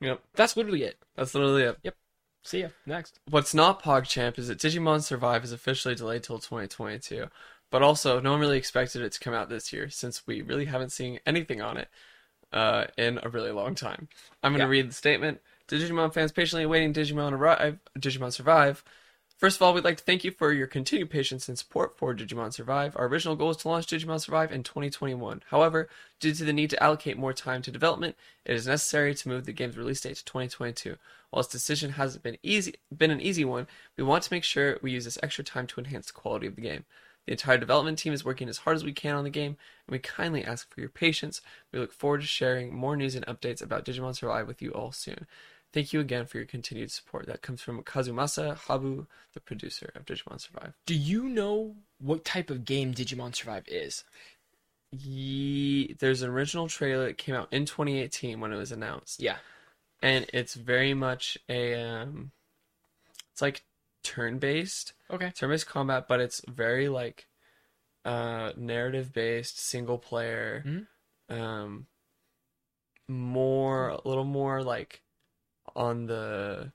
Yep, that's literally it. That's literally it. Yep. See ya. Next. What's not PogChamp is that Digimon Survive is officially delayed till twenty twenty-two. But also, no one really expected it to come out this year, since we really haven't seen anything on it uh, in a really long time. I'm going to yeah. read the statement. Digimon fans patiently awaiting Digimon arrive. Digimon Survive. First of all, we'd like to thank you for your continued patience and support for Digimon Survive. Our original goal was to launch Digimon Survive in twenty twenty-one. However, due to the need to allocate more time to development, it is necessary to move the game's release date to twenty twenty-two. While this decision hasn't been easy, been an easy one, we want to make sure we use this extra time to enhance the quality of the game. The entire development team is working as hard as we can on the game, and we kindly ask for your patience. We look forward to sharing more news and updates about Digimon Survive with you all soon. Thank you again for your continued support. That comes from Kazumasa Habu, the producer of Digimon Survive. Do you know what type of game Digimon Survive is? Ye- There's an original trailer that came out in twenty eighteen when it was announced. Yeah. And it's very much a... Um, it's like turn-based. Okay. Turn-based combat, but it's very like uh, narrative-based, single-player. Mm-hmm. Um, more... A little more like... on the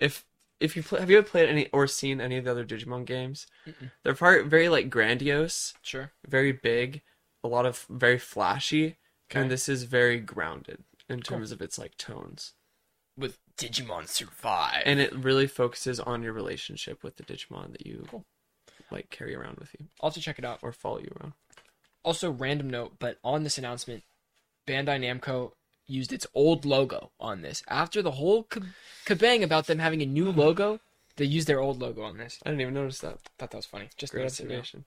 if if you play, have you ever played any or seen any of the other Digimon games? Mm-mm. They're part very like grandiose, sure, very big, a lot of very flashy, okay. And this is very grounded in terms cool. of its like tones with Digimon Survive, and it really focuses on your relationship with the Digimon that you cool. like carry around with you. I'll have to check it out or follow you around. Also, random note, but on this announcement, Bandai Namco used its old logo on this. After the whole kab- kabang about them having a new logo, they used their old logo on this. I didn't even notice that. Thought that was funny. Just great observation.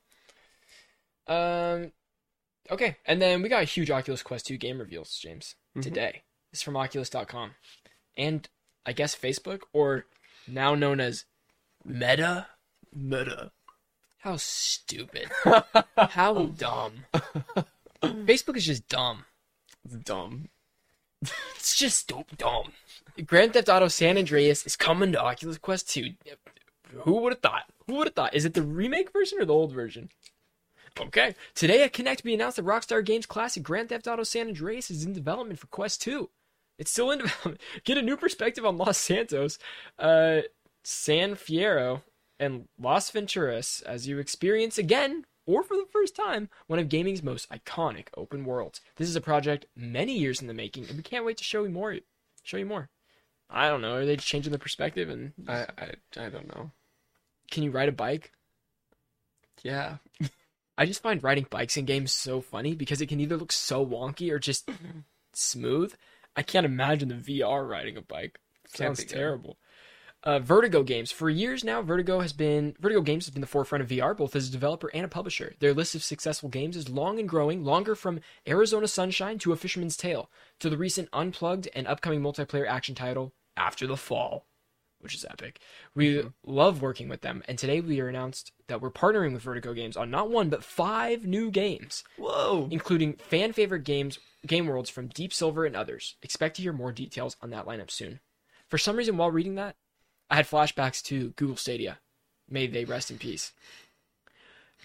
Um, okay, and then we got a huge Oculus Quest two game reveals, James, mm-hmm. today. It's from Oculus dot com, and I guess Facebook, or now known as Meta. Meta. How stupid. How dumb. Facebook is just dumb. It's dumb. It's just dope dumb. Grand Theft Auto San Andreas is coming to Oculus Quest two. Who would have thought? Who would have thought? Is it the remake version or the old version? Okay. Today at Connect, we announced that Rockstar Games classic Grand Theft Auto San Andreas is in development for Quest two. It's still in development. Get a new perspective on Los Santos, uh, San Fierro, and Las Venturas as you experience again, or for the first time, one of gaming's most iconic open worlds. This is a project many years in the making, and we can't wait to show you more. Show you more. I don't know. Are they changing the perspective? And I, I, I don't know. Can you ride a bike? Yeah. I just find riding bikes in games so funny because it can either look so wonky or just smooth. I can't imagine the V R riding a bike. Sounds terrible. Uh, Vertigo Games. For years now, Vertigo has been Vertigo Games has been the forefront of V R, both as a developer and a publisher. Their list of successful games is long and growing, longer from Arizona Sunshine to A Fisherman's Tale, to the recent Unplugged and upcoming multiplayer action title, After the Fall, which is epic. We mm-hmm. love working with them, and today we are announced that we're partnering with Vertigo Games on not one, but five new games. Whoa! Including fan-favorite games, game worlds from Deep Silver and others. Expect to hear more details on that lineup soon. For some reason, while reading that, I had flashbacks to Google Stadia. May they rest in peace.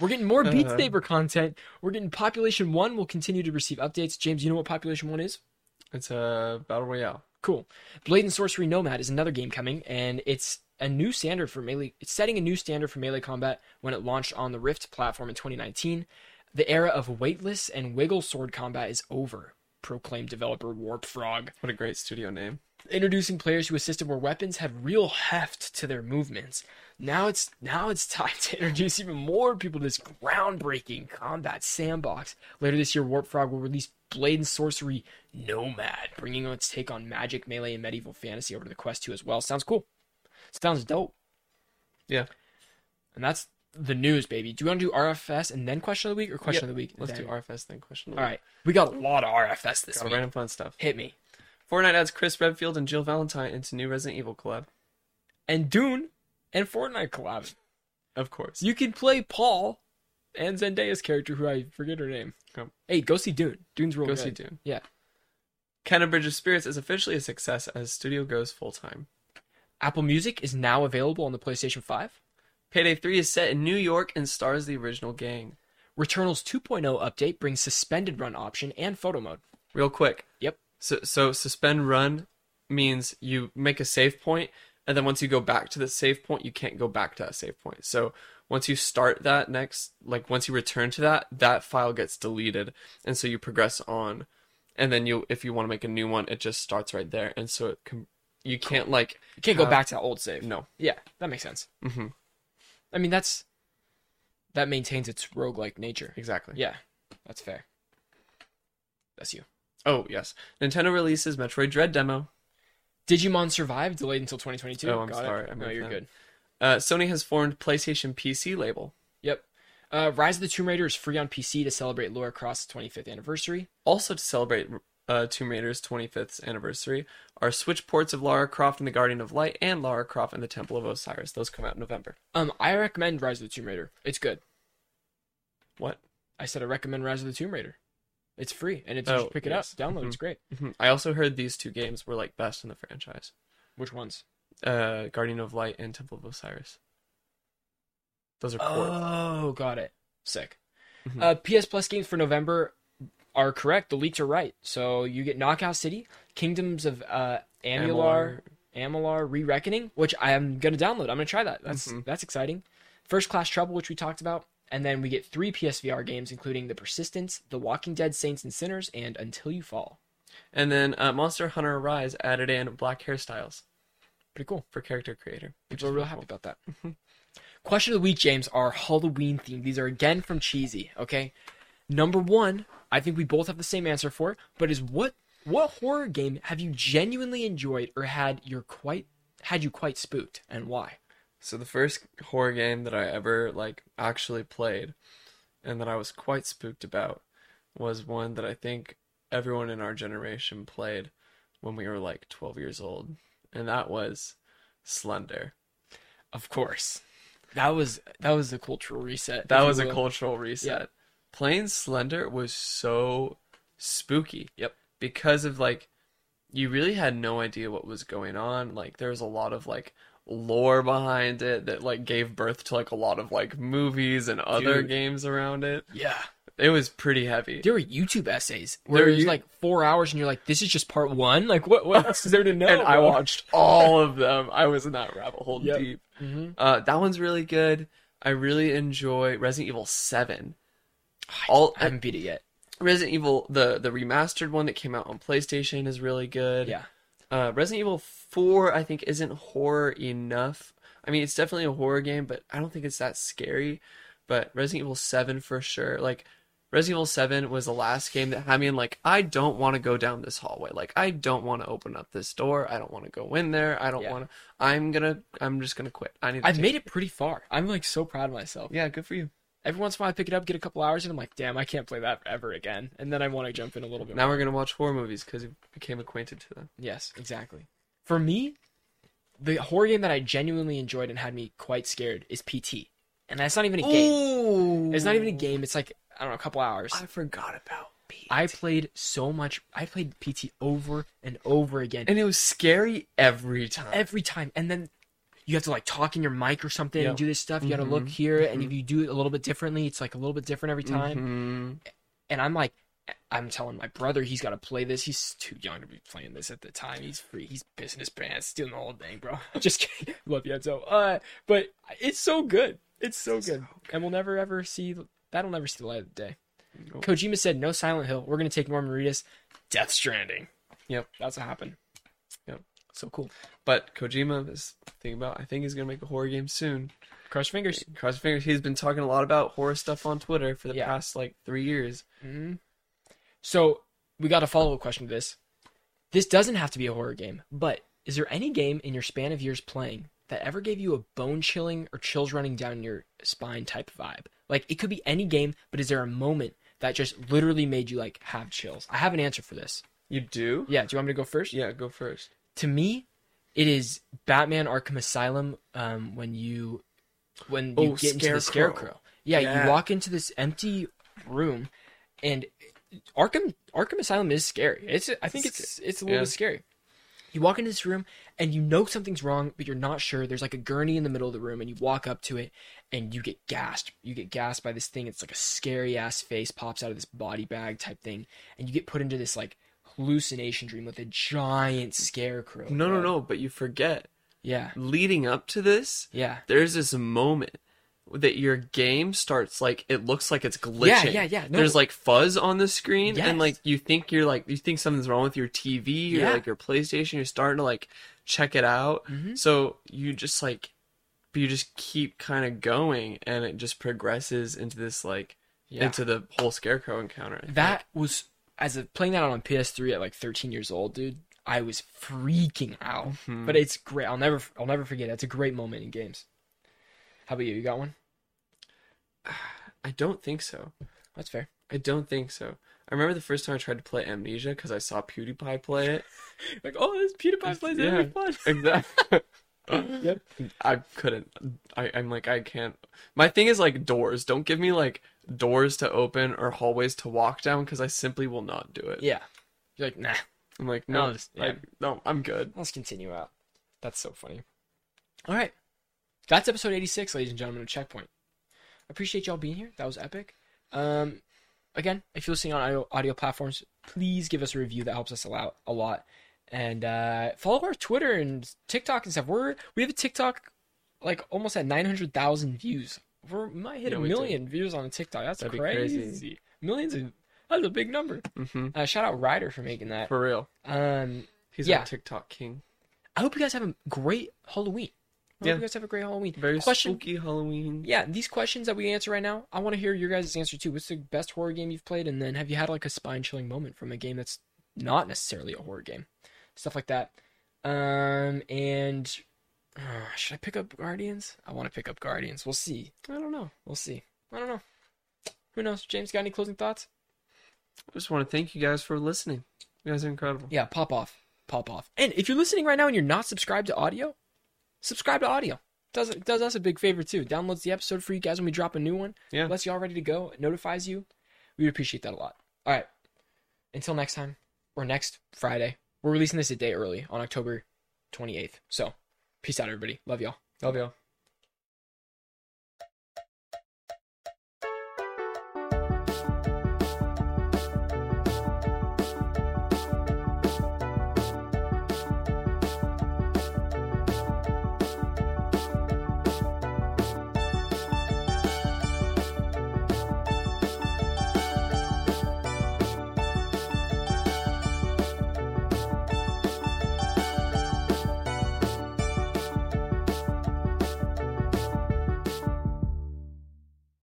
We're getting more Beat Saber uh, content. We're getting Population one. We'll continue to receive updates. James, you know what Population one is? It's a Battle Royale. Cool. Blade and Sorcery Nomad is another game coming, and it's a new standard for melee. It's setting a new standard for melee combat when it launched on the Rift platform in twenty nineteen. The era of weightless and wiggle sword combat is over, proclaimed developer Warp Frog. What a great studio name. Introducing players to a system where weapons have real heft to their movements. Now it's now it's time to introduce even more people to this groundbreaking combat sandbox. Later this year, Warp Frog will release Blade and Sorcery Nomad, bringing its take on magic, melee, and medieval fantasy over to the Quest two as well. Sounds cool. Sounds dope. Yeah. And that's the news, baby. Do you want to do R F S and then question of the week, or question yep. of the week? Let's then. do R F S then question of the week. All right. We got a lot of R F S this got week. Got random fun stuff. Hit me. Fortnite adds Chris Redfield and Jill Valentine into new Resident Evil collab. And Dune and Fortnite collab. Of course. You can play Paul and Zendaya's character, who I forget her name. Oh. Hey, go see Dune. Dune's real go good. Go see Dune. Yeah. Kenna Bridge of Spirits is officially a success as studio goes full-time. Apple Music is now available on the PlayStation five. Payday three is set in New York and stars the original gang. Returnal's two point oh update brings suspended run option and photo mode. Real quick. Yep. So, so suspend run means you make a save point, and then once you go back to the save point, you can't go back to that save point. So once you start that next, like once you return to that, that file gets deleted, and so you progress on, and then you, if you want to make a new one, it just starts right there, and so it can, you can't like you can't have, go back to that old save. No. Yeah, that makes sense. Mm-hmm. I mean that's that maintains its roguelike nature. Exactly. Yeah, that's fair. That's you. Oh, yes. Nintendo releases Metroid Dread demo. Digimon Survive, delayed until twenty twenty-two. Oh, I'm Got sorry. I no, you're that. good. Uh, Sony has formed PlayStation P C label. Yep. Uh, Rise of the Tomb Raider is free on P C to celebrate Lara Croft's twenty-fifth anniversary. Also to celebrate uh, Tomb Raider's twenty-fifth anniversary are Switch ports of Lara Croft and the Guardian of Light and Lara Croft and the Temple of Osiris. Those come out in November. Um, I recommend Rise of the Tomb Raider. It's good. What? I said I recommend Rise of the Tomb Raider. It's free, and it's oh, you should pick it yes. up. Download mm-hmm. It's great. Mm-hmm. I also heard these two games were, like, best in the franchise. Which ones? Uh, Guardian of Light and Temple of Osiris. Those are core. Oh, got it. Sick. Mm-hmm. Uh, P S Plus games for November are correct. The leaks are right. So you get Knockout City, Kingdoms of uh, Amular, Amular Re-Reckoning, which I am going to download. I'm going to try that. That's mm-hmm. that's exciting. First Class Trouble, which we talked about. And then we get three P S V R games, including The Persistence, The Walking Dead, Saints and Sinners, and Until You Fall. And then uh, Monster Hunter Rise added in black hairstyles. Pretty cool. For character creator. People are real happy about that. Question of the week, James, are Halloween themed. These are again from Cheesy, okay? Number one, I think we both have the same answer for it, but is what what horror game have you genuinely enjoyed or had your quite had you quite spooked, and why? So the first horror game that I ever like actually played and that I was quite spooked about was one that I think everyone in our generation played when we were like twelve years old. And that was Slender. Of course. That was that was a cultural reset. That was a cultural reset. Yeah. Playing Slender was so spooky. Yep. Because of like you really had no idea what was going on. Like there was a lot of like lore behind it that like gave birth to like a lot of like movies and other Dude. games around it. Yeah, it was pretty heavy. There were YouTube essays where it was like four hours and you're like, this is just part one, like what what else is there to know? And I watched all of them. I was in that rabbit hole yep. deep. Mm-hmm. Uh that one's really good. I really enjoy Resident Evil seven. All I haven't beat it yet. Resident Evil the the remastered one that came out on PlayStation is really good. Yeah. Uh, Resident Evil four, I think, isn't horror enough. I mean, it's definitely a horror game, but I don't think it's that scary. But Resident Evil seven, for sure. Like, Resident Evil seven was the last game that had me in, like, I don't want to go down this hallway. Like, I don't want to open up this door. I don't want to go in there. I don't yeah. want to. I'm gonna. I'm just gonna quit. I need. To I've made it pretty far. I'm like so proud of myself. Yeah, good for you. Every once in a while I pick it up, get a couple hours, and I'm like, damn, I can't play that ever again. And then I want to jump in a little bit now more. Now we're going to watch horror movies because you became acquainted to them. Yes, exactly. For me, the horror game that I genuinely enjoyed and had me quite scared is P T. And that's not even a Ooh. game. It's not even a game. It's like, I don't know, a couple hours. I forgot about P T. I played so much. I played P T over and over again. And it was scary every time. Every time. And then you have to like talk in your mic or something yep. and do this stuff. You mm-hmm. got to look here. Mm-hmm. And if you do it a little bit differently, it's like a little bit different every time. Mm-hmm. And I'm like, I'm telling my brother, he's got to play this. He's too young to be playing this at the time. He's free. He's pissing his pants, stealing the whole thing, bro. Just kidding. Love you. So, uh, but it's so good. It's so good. so good. And we'll never ever see, that'll never see the light of the day. Nope. Kojima said, no Silent Hill. We're going to take Norman Reedus. Death Stranding. Yep. That's what happened. So cool. But Kojima is thinking about, I think he's going to make a horror game soon. Cross fingers. Cross fingers. He's been talking a lot about horror stuff on Twitter for the yeah. past like three years. Mm-hmm. So we got a follow-up question to this. This doesn't have to be a horror game, but is there any game in your span of years playing that ever gave you a bone chilling or chills running down your spine type vibe? Like it could be any game, but is there a moment that just literally made you like have chills? I have an answer for this. You do? Yeah. Do you want me to go first? Yeah, go first. To me, it is Batman Arkham Asylum um, when you when you oh, get Scarecrow. into the Scarecrow. Yeah, yeah, you walk into this empty room, and Arkham Arkham Asylum is scary. It's I think it's it's a little yeah. bit scary. You walk into this room, and you know something's wrong, but you're not sure. There's like a gurney in the middle of the room, and you walk up to it, and you get gassed. You get gassed by this thing. It's like a scary-ass face pops out of this body bag type thing, and you get put into this like hallucination dream with a giant scarecrow. No, no, no, but you forget. Yeah. Leading up to this, yeah. there's this moment that your game starts like it looks like it's glitching. Yeah, yeah, yeah. No. There's like fuzz on the screen yes. and like you think you're like you think something's wrong with your T V yeah. or like your PlayStation, you're starting to like check it out. Mm-hmm. So you just like you just keep kind of going and it just progresses into this like yeah. into the whole scarecrow encounter. I that think. was As of playing that on P S three at like thirteen years old, dude, I was freaking out. Mm-hmm. But it's great. I'll never, I'll never forget. It's a great moment in games. How about you? You got one? I don't think so. That's fair. I don't think so. I remember the first time I tried to play Amnesia because I saw PewDiePie play it. Like, oh, this PewDiePie plays yeah, it. It'd be fun. Exactly. Yep. I couldn't. I, I'm like, I can't. My thing is like doors. Don't give me like doors to open or hallways to walk down because I simply will not do it. Yeah. You're like, nah. I'm like, no, just, yeah. I, no, I'm good. Let's continue out. That's so funny. All right. That's episode eighty-six, ladies and gentlemen, of Checkpoint. I appreciate y'all being here. That was epic. Um, again, if you're listening on audio, audio platforms, please give us a review. That helps us out a lot. And uh, follow our Twitter and TikTok and stuff. We're we have a TikTok like almost at nine hundred thousand views. We're, we might hit yeah, a million views on a TikTok. That's That'd crazy. Be crazy. Millions of that's a big number. Mm-hmm. Uh, shout out Ryder for making that. For real. Um, He's yeah. our TikTok king. I hope you guys have a great Halloween. I hope yeah. you guys have a great Halloween. Very Question, spooky Halloween. Yeah, these questions that we answer right now, I want to hear your guys' answer too. What's the best horror game you've played? And then have you had like a spine-chilling moment from a game that's not necessarily a horror game? Stuff like that. Um, and uh, should I pick up Guardians? I want to pick up Guardians. We'll see. I don't know. We'll see. I don't know. Who knows? James, got any closing thoughts? I just want to thank you guys for listening. You guys are incredible. Yeah, pop off. Pop off. And if you're listening right now and you're not subscribed to audio, subscribe to audio. Does it does us a big favor too. Downloads the episode for you guys when we drop a new one. Yeah. Unless you're all ready to go. It notifies you. We appreciate that a lot. All right. Until next time, or next Friday. We're releasing this a day early on October twenty-eighth. So peace out, everybody. Love y'all. Love y'all.